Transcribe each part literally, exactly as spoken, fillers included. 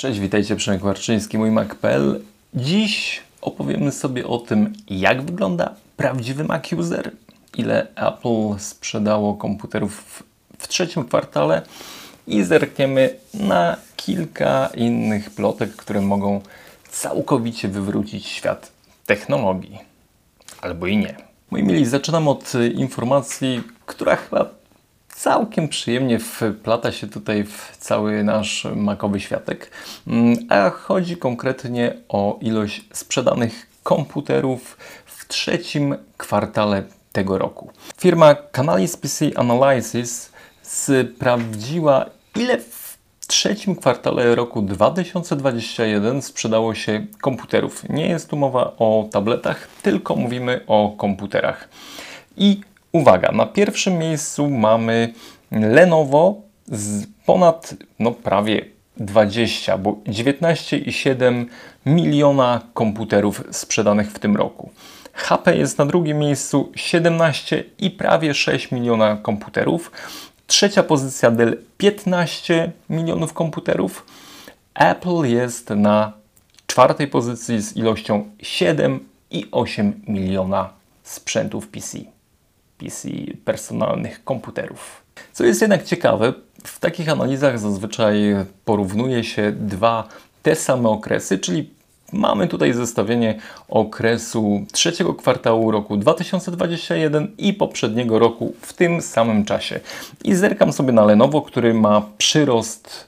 Cześć, witajcie, Przemek Warczyński, mój Mac kropka pe el. Dziś opowiemy sobie o tym, jak wygląda prawdziwy Mac user, ile Apple sprzedało komputerów w, w trzecim kwartale i zerkniemy na kilka innych plotek, które mogą całkowicie wywrócić świat technologii. Albo i nie. Moi mili, zaczynam od informacji, która chyba całkiem przyjemnie wplata się tutaj w cały nasz makowy światek, a chodzi konkretnie o ilość sprzedanych komputerów w trzecim kwartale tego roku. Firma Canalys P C Analysis sprawdziła, ile w trzecim kwartale roku dwa tysiące dwudziestego pierwszego sprzedało się komputerów. Nie jest tu mowa o tabletach, tylko mówimy o komputerach. I uwaga, na pierwszym miejscu mamy Lenovo z ponad, no prawie dwudziestu, bo dziewiętnaście przecinek siedem miliona komputerów sprzedanych w tym roku. H P jest na drugim miejscu, siedemnaście i prawie sześć milionów komputerów. Trzecia pozycja Dell, piętnaście milionów komputerów. Apple jest na czwartej pozycji z ilością siedem i osiem miliona sprzętów P C. P C personalnych komputerów. Co jest jednak ciekawe, w takich analizach zazwyczaj porównuje się dwa te same okresy, czyli mamy tutaj zestawienie okresu trzeciego kwartału roku dwa tysiące dwudziestego pierwszego i poprzedniego roku w tym samym czasie. I zerkam sobie na Lenovo, który ma przyrost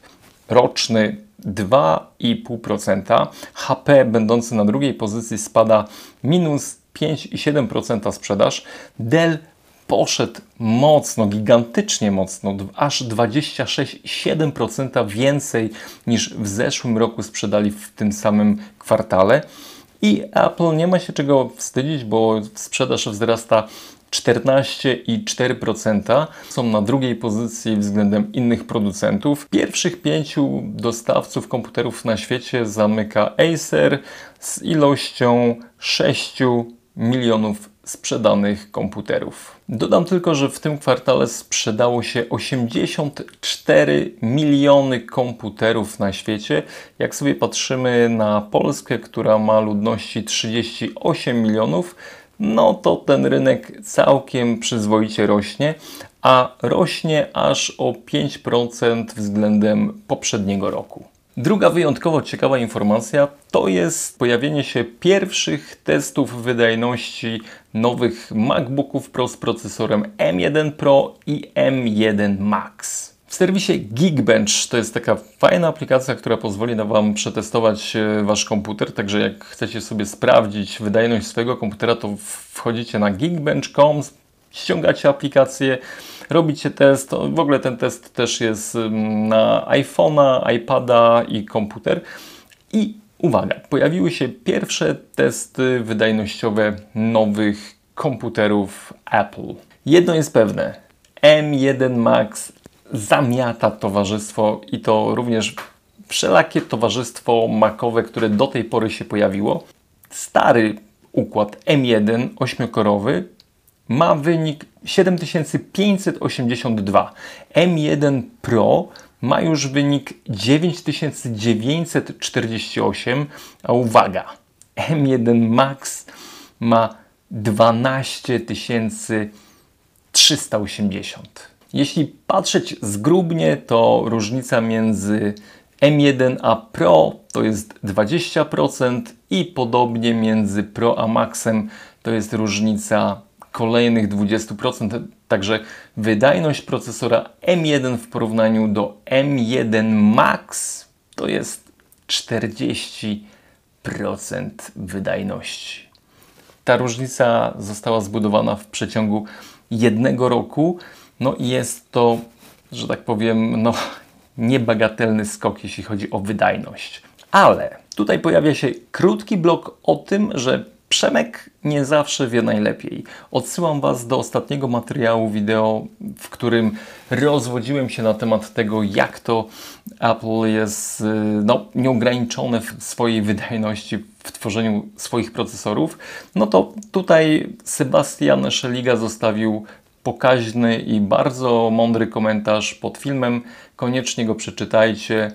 roczny dwa i pół procent. H P będący na drugiej pozycji spada minus pięć i siedem procent sprzedaż. Dell poszedł mocno, gigantycznie mocno, aż dwadzieścia sześć przecinek siedem procent więcej niż w zeszłym roku sprzedali w tym samym kwartale. I Apple nie ma się czego wstydzić, bo sprzedaż wzrasta czternaście przecinek cztery procent. Są na drugiej pozycji względem innych producentów. Pierwszych pięciu dostawców komputerów na świecie zamyka Acer z ilością sześciu milionów sprzedanych komputerów. Dodam tylko, że w tym kwartale sprzedało się osiemdziesiąt cztery miliony komputerów na świecie. Jak sobie patrzymy na Polskę, która ma ludności trzydzieści osiem milionów, no to ten rynek całkiem przyzwoicie rośnie, a rośnie aż o pięć procent względem poprzedniego roku. Druga wyjątkowo ciekawa informacja to jest pojawienie się pierwszych testów wydajności nowych MacBooków Pro z procesorem M jeden Pro i M jeden Max. W serwisie Geekbench, to jest taka fajna aplikacja, która pozwoli na Wam przetestować Wasz komputer, także jak chcecie sobie sprawdzić wydajność swojego komputera, to wchodzicie na geekbench kropka com, ściągacie aplikację, robicie test. W ogóle ten test też jest na iPhone'a, iPada i komputer. I uwaga, pojawiły się pierwsze testy wydajnościowe nowych komputerów Apple. Jedno jest pewne, M jeden Max zamiata towarzystwo i to również wszelakie towarzystwo makowe, które do tej pory się pojawiło. Stary układ M jeden ośmiokorowy ma wynik siedem tysięcy pięćset osiemdziesiąt dwa. M jeden Pro ma już wynik dziewięć tysięcy dziewięćset czterdzieści osiem, a uwaga, M jeden Max ma dwanaście tysięcy trzysta osiemdziesiąt. Jeśli patrzeć zgrubnie, to różnica między M jeden a Pro to jest dwadzieścia procent i podobnie między Pro a Maxem to jest różnica kolejnych dwadzieścia procent. Także wydajność procesora M jeden w porównaniu do M jeden Max to jest czterdzieści procent wydajności. Ta różnica została zbudowana w przeciągu jednego roku. No i jest to, że tak powiem, no, niebagatelny skok, jeśli chodzi o wydajność. Ale tutaj pojawia się krótki blok o tym, że Przemek nie zawsze wie najlepiej. Odsyłam Was do ostatniego materiału wideo, w którym rozwodziłem się na temat tego, jak to Apple jest no, nieograniczone w swojej wydajności w tworzeniu swoich procesorów. No to tutaj Sebastian Szeliga zostawił pokaźny i bardzo mądry komentarz pod filmem. Koniecznie go przeczytajcie.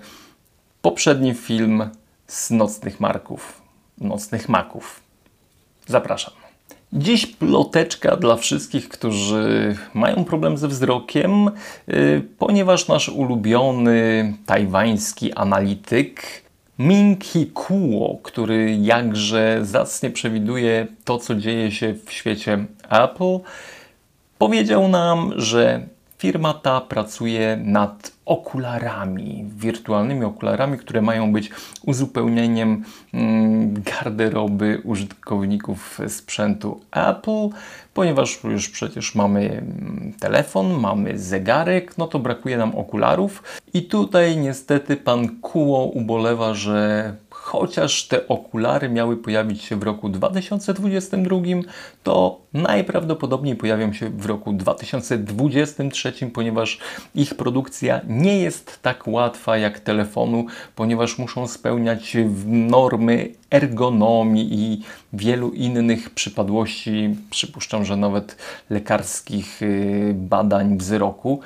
poprzedni film z nocnych marków, nocnych maków. Zapraszam. Dziś ploteczka dla wszystkich, którzy mają problem ze wzrokiem, ponieważ nasz ulubiony tajwański analityk Ming-Chi Kuo, który jakże zacnie przewiduje to, co dzieje się w świecie Apple, powiedział nam, że firma ta pracuje nad okularami, wirtualnymi okularami, które mają być uzupełnieniem garderoby użytkowników sprzętu Apple, ponieważ już przecież mamy telefon, mamy zegarek, no to brakuje nam okularów. I tutaj niestety pan Kuo ubolewa, że chociaż te okulary miały pojawić się w roku dwa tysiące dwudziestym drugim, to najprawdopodobniej pojawią się w roku dwa tysiące dwudziestym trzecim, ponieważ ich produkcja nie jest tak łatwa jak telefonu, ponieważ muszą spełniać normy ergonomii i wielu innych przypadłości, przypuszczam, że nawet lekarskich badań wzroku.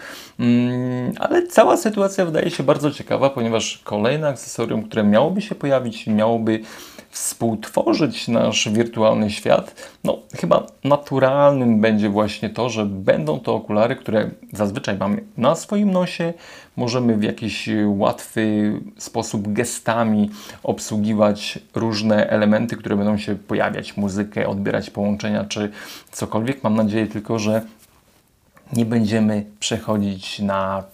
Ale cała sytuacja wydaje się bardzo ciekawa, ponieważ kolejne akcesorium, które miałoby się pojawić, miałoby współtworzyć nasz wirtualny świat, no chyba naturalnym będzie właśnie to, że będą to okulary, które zazwyczaj mamy na swoim nosie, możemy w jakiś łatwy sposób gestami obsługiwać różne elementy, które będą się pojawiać, muzykę, odbierać połączenia czy cokolwiek. Mam nadzieję tylko, że nie będziemy przechodzić na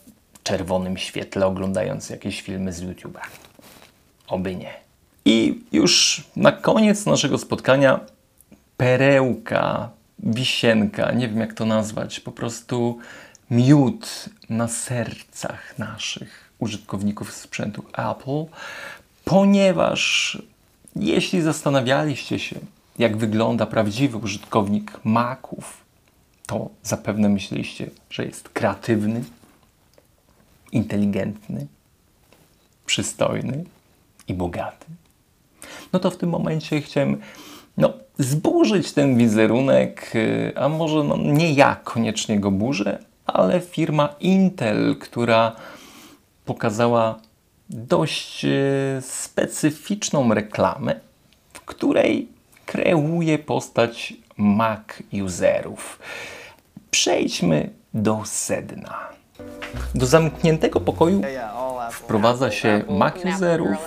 czerwonym świetle, oglądając jakieś filmy z YouTube'a. Oby nie. I już na koniec naszego spotkania perełka, wisienka, nie wiem jak to nazwać, po prostu miód na sercach naszych użytkowników sprzętu Apple, ponieważ jeśli zastanawialiście się, jak wygląda prawdziwy użytkownik Maców, to zapewne myśleliście, że jest kreatywny, inteligentny, przystojny i bogaty. No to w tym momencie chciałem no, zburzyć ten wizerunek, a może no, nie ja koniecznie go burzę, ale firma Intel, która pokazała dość specyficzną reklamę, w której kreuje postać Mac userów. Przejdźmy do sedna. Do zamkniętego pokoju wprowadza się Mac userów,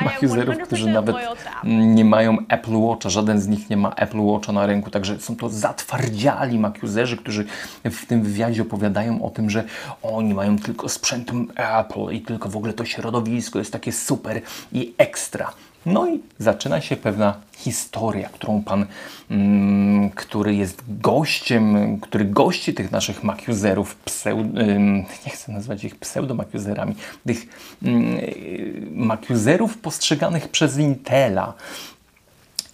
Mac userów, którzy nawet nie mają Apple Watcha, żaden z nich nie ma Apple Watcha na ręku, także są to zatwardziali Mac userzy, którzy w tym wywiadzie opowiadają o tym, że oni mają tylko sprzęt Apple i tylko w ogóle to środowisko jest takie super i ekstra. No i zaczyna się pewna historia, którą pan, mm, który jest gościem, który gości tych naszych mac-userów, mm, nie chcę nazwać ich pseudo-mac-userami, tych mm, mac-userów postrzeganych przez Intela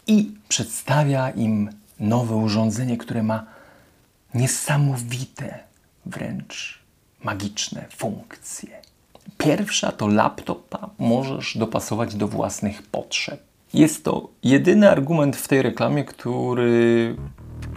i przedstawia im nowe urządzenie, które ma niesamowite, wręcz magiczne funkcje. Pierwsza to laptopa możesz dopasować do własnych potrzeb. Jest to jedyny argument w tej reklamie, który,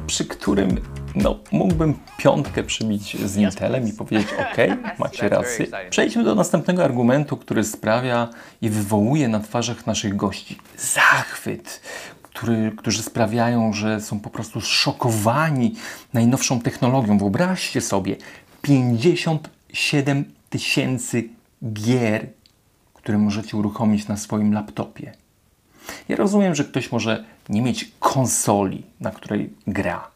przy którym no, mógłbym piątkę przybić z Intelem i powiedzieć OK, macie rację. Przejdźmy do następnego argumentu, który sprawia i wywołuje na twarzach naszych gości zachwyt, który, którzy sprawiają, że są po prostu szokowani najnowszą technologią. Wyobraźcie sobie, pięćdziesiąt siedem tysięcy gier, które możecie uruchomić na swoim laptopie. Ja rozumiem, że ktoś może nie mieć konsoli, na której gra.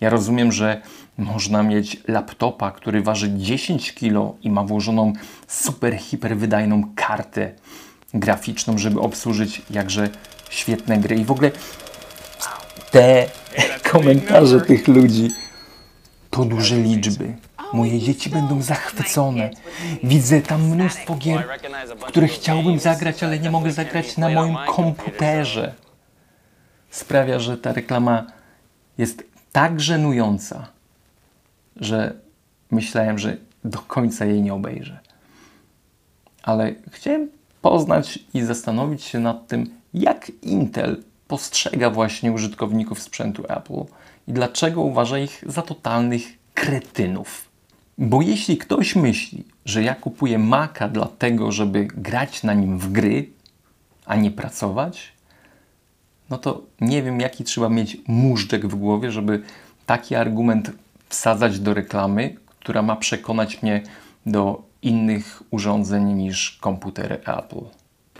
Ja rozumiem, że można mieć laptopa, który waży dziesięć kilo i ma włożoną super, hiper wydajną kartę graficzną, żeby obsłużyć jakże świetne gry. I w ogóle te komentarze tych ludzi to duże liczby. Moje dzieci będą zachwycone. Widzę tam mnóstwo gier, w które chciałbym zagrać, ale nie mogę zagrać na moim komputerze. Sprawia, że ta reklama jest tak żenująca, że myślałem, że do końca jej nie obejrzę. Ale chciałem poznać i zastanowić się nad tym, jak Intel postrzega właśnie użytkowników sprzętu Apple i dlaczego uważa ich za totalnych kretynów. Bo jeśli ktoś myśli, że ja kupuję Maca dlatego, żeby grać na nim w gry, a nie pracować, no to nie wiem, jaki trzeba mieć móżdżek w głowie, żeby taki argument wsadzać do reklamy, która ma przekonać mnie do innych urządzeń niż komputery Apple.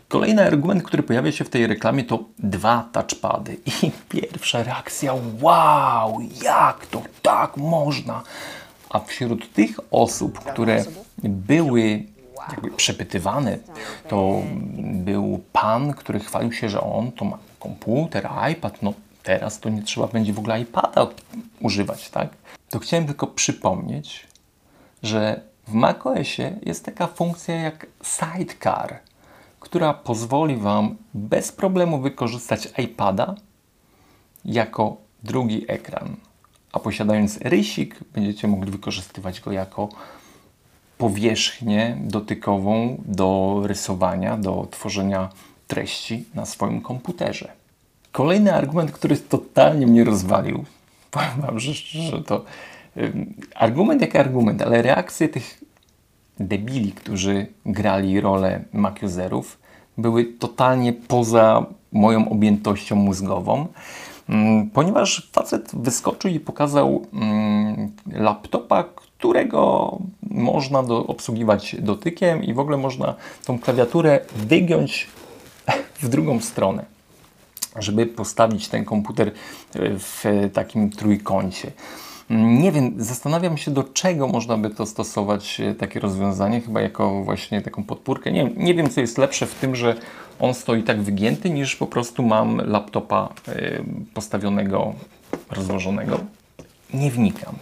Kolejny argument, który pojawia się w tej reklamie, to dwa touchpady. I pierwsza reakcja, wow, jak to tak można? A wśród tych osób, które były jakby przepytywane, to był pan, który chwalił się, że on to ma komputer, iPad, no teraz to nie trzeba będzie w ogóle iPada używać, tak? To chciałem tylko przypomnieć, że w macOSie jest taka funkcja jak Sidecar, która pozwoli Wam bez problemu wykorzystać iPada jako drugi ekran. A posiadając rysik, będziecie mogli wykorzystywać go jako powierzchnię dotykową do rysowania, do tworzenia treści na swoim komputerze. Kolejny argument, który totalnie mnie rozwalił. Powiem Wam, że, że to argument jak argument, ale reakcje tych debili, którzy grali rolę mac-userów, były totalnie poza moją objętością mózgową, ponieważ facet wyskoczył i pokazał mm, laptopa, którego można do, obsługiwać dotykiem i w ogóle można tą klawiaturę wygiąć w drugą stronę, żeby postawić ten komputer w takim trójkącie. Nie wiem, zastanawiam się, do czego można by to stosować, takie rozwiązanie, chyba jako właśnie taką podpórkę. Nie, nie wiem, co jest lepsze w tym, że on stoi tak wygięty, niż po prostu mam laptopa postawionego, rozłożonego. Nie wnikam.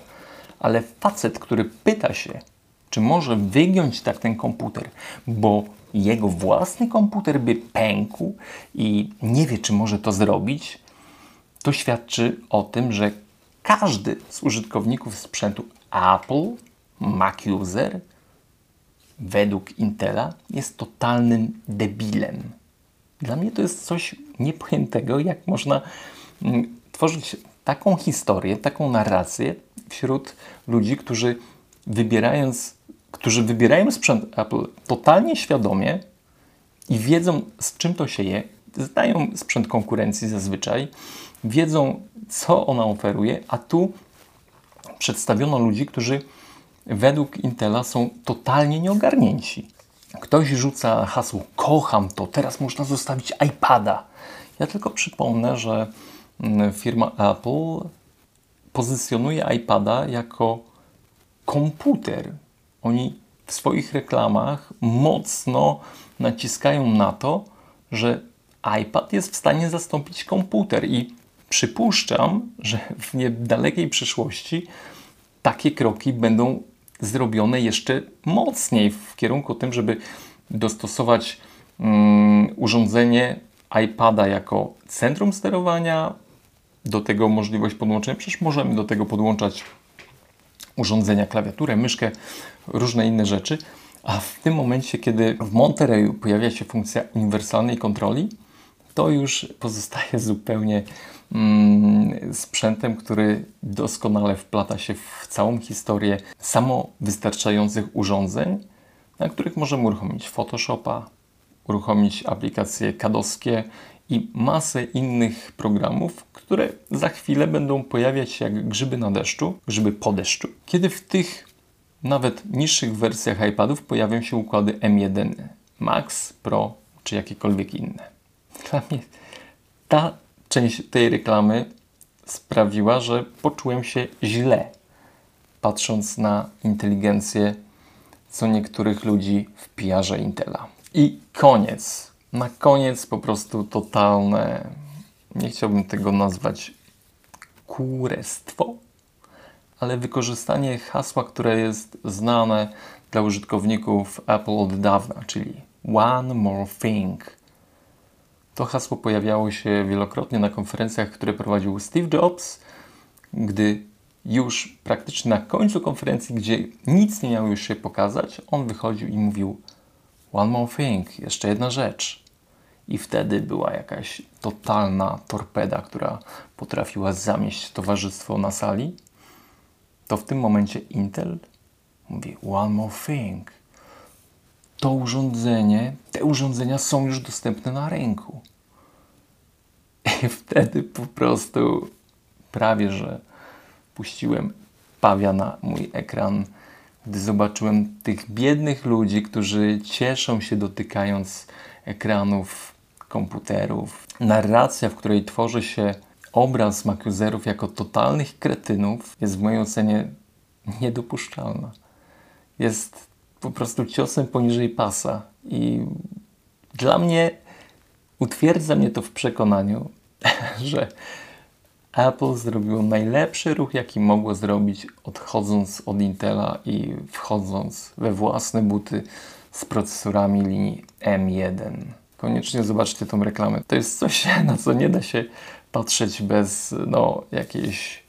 Ale facet, który pyta się, czy może wygiąć tak ten komputer, bo jego własny komputer by pękł i nie wie, czy może to zrobić, to świadczy o tym, że każdy z użytkowników sprzętu Apple, Mac user, według Intela, jest totalnym debilem. Dla mnie to jest coś niepojętego, jak można tworzyć taką historię, taką narrację wśród ludzi, którzy wybierając, którzy wybierają sprzęt Apple totalnie świadomie i wiedzą, z czym to się je, znają sprzęt konkurencji zazwyczaj, wiedzą, co ona oferuje, a tu przedstawiono ludzi, którzy według Intela są totalnie nieogarnięci. Ktoś rzuca hasło, kocham to, teraz można zostawić iPada. Ja tylko przypomnę, że firma Apple pozycjonuje iPada jako komputer. Oni w swoich reklamach mocno naciskają na to, że iPad jest w stanie zastąpić komputer i przypuszczam, że w niedalekiej przyszłości takie kroki będą zrobione jeszcze mocniej w kierunku tym, żeby dostosować mm, urządzenie iPada jako centrum sterowania, do tego możliwość podłączenia. Przecież możemy do tego podłączać urządzenia, klawiaturę, myszkę, różne inne rzeczy. A w tym momencie, kiedy w Montereyu pojawia się funkcja uniwersalnej kontroli, to już pozostaje zupełnie mm, sprzętem, który doskonale wplata się w całą historię samowystarczających urządzeń, na których możemy uruchomić Photoshopa, uruchomić aplikacje kadowskie i masę innych programów, które za chwilę będą pojawiać się jak grzyby na deszczu, grzyby po deszczu, kiedy w tych nawet niższych wersjach iPadów pojawią się układy M jeden Max, Pro czy jakiekolwiek inne. Dla mnie ta część tej reklamy sprawiła, że poczułem się źle, patrząc na inteligencję co niektórych ludzi w P R ze Intela. I koniec. Na koniec po prostu totalne, nie chciałbym tego nazwać kurestwo, ale wykorzystanie hasła, które jest znane dla użytkowników Apple od dawna, czyli one more thing. To hasło pojawiało się wielokrotnie na konferencjach, które prowadził Steve Jobs, gdy już praktycznie na końcu konferencji, gdzie nic nie miało już się pokazać, on wychodził i mówił one more thing, jeszcze jedna rzecz. I wtedy była jakaś totalna torpeda, która potrafiła zamieść towarzystwo na sali. To w tym momencie Intel mówi one more thing. To urządzenie, te urządzenia są już dostępne na rynku. I wtedy po prostu prawie, że puściłem pawia na mój ekran, gdy zobaczyłem tych biednych ludzi, którzy cieszą się dotykając ekranów komputerów. Narracja, w której tworzy się obraz mac-userów jako totalnych kretynów, jest w mojej ocenie niedopuszczalna. Jest po prostu ciosem poniżej pasa i dla mnie utwierdza mnie to w przekonaniu, że Apple zrobiło najlepszy ruch, jaki mogło zrobić, odchodząc od Intela i wchodząc we własne buty z procesorami linii M jeden. Koniecznie zobaczcie tą reklamę. To jest coś, na co nie da się patrzeć bez no, jakiejś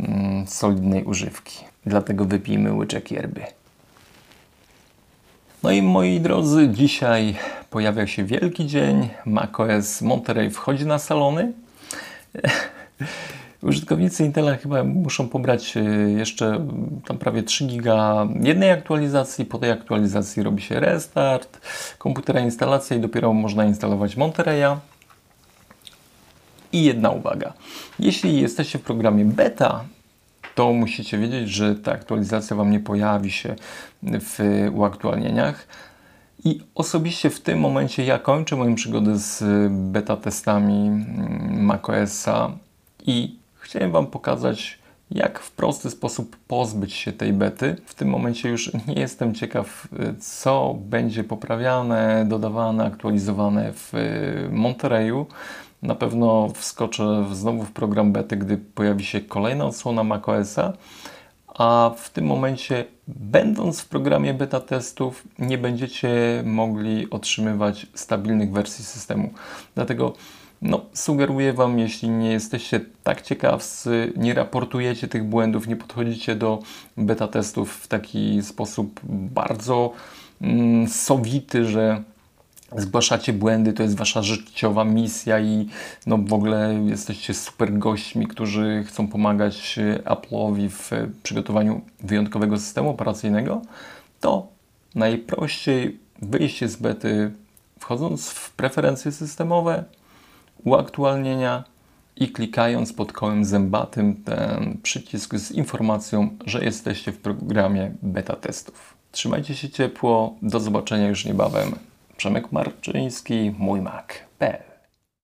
mm, solidnej używki. Dlatego wypijmy łyczek yerby. No i moi drodzy, dzisiaj pojawia się wielki dzień. macOS Monterey wchodzi na salony. Użytkownicy Intela chyba muszą pobrać jeszcze tam prawie trzy giga jednej aktualizacji. Po tej aktualizacji robi się restart komputera, instalacja i dopiero można instalować Montereya. I jedna uwaga. Jeśli jesteście w programie beta, to musicie wiedzieć, że ta aktualizacja Wam nie pojawi się w uaktualnieniach. I osobiście w tym momencie ja kończę moją przygodę z beta testami macOS-a i chciałem Wam pokazać, jak w prosty sposób pozbyć się tej bety. W tym momencie już nie jestem ciekaw, co będzie poprawiane, dodawane, aktualizowane w Montereyu. Na pewno wskoczę znowu w program bety, gdy pojawi się kolejna odsłona macOS-a, a w tym momencie, będąc w programie beta testów, nie będziecie mogli otrzymywać stabilnych wersji systemu. Dlatego no, sugeruję Wam, jeśli nie jesteście tak ciekawscy, nie raportujecie tych błędów, nie podchodzicie do beta testów w taki sposób bardzo mm, sowity, że zgłaszacie błędy, to jest wasza życiowa misja i no w ogóle jesteście super gośćmi, którzy chcą pomagać Apple'owi w przygotowaniu wyjątkowego systemu operacyjnego, to najprościej wyjście z bety, wchodząc w preferencje systemowe, uaktualnienia i klikając pod kołem zębatym ten przycisk z informacją, że jesteście w programie beta testów. Trzymajcie się ciepło, do zobaczenia już niebawem. Przemek Warczyński, mój Mac kropka pe el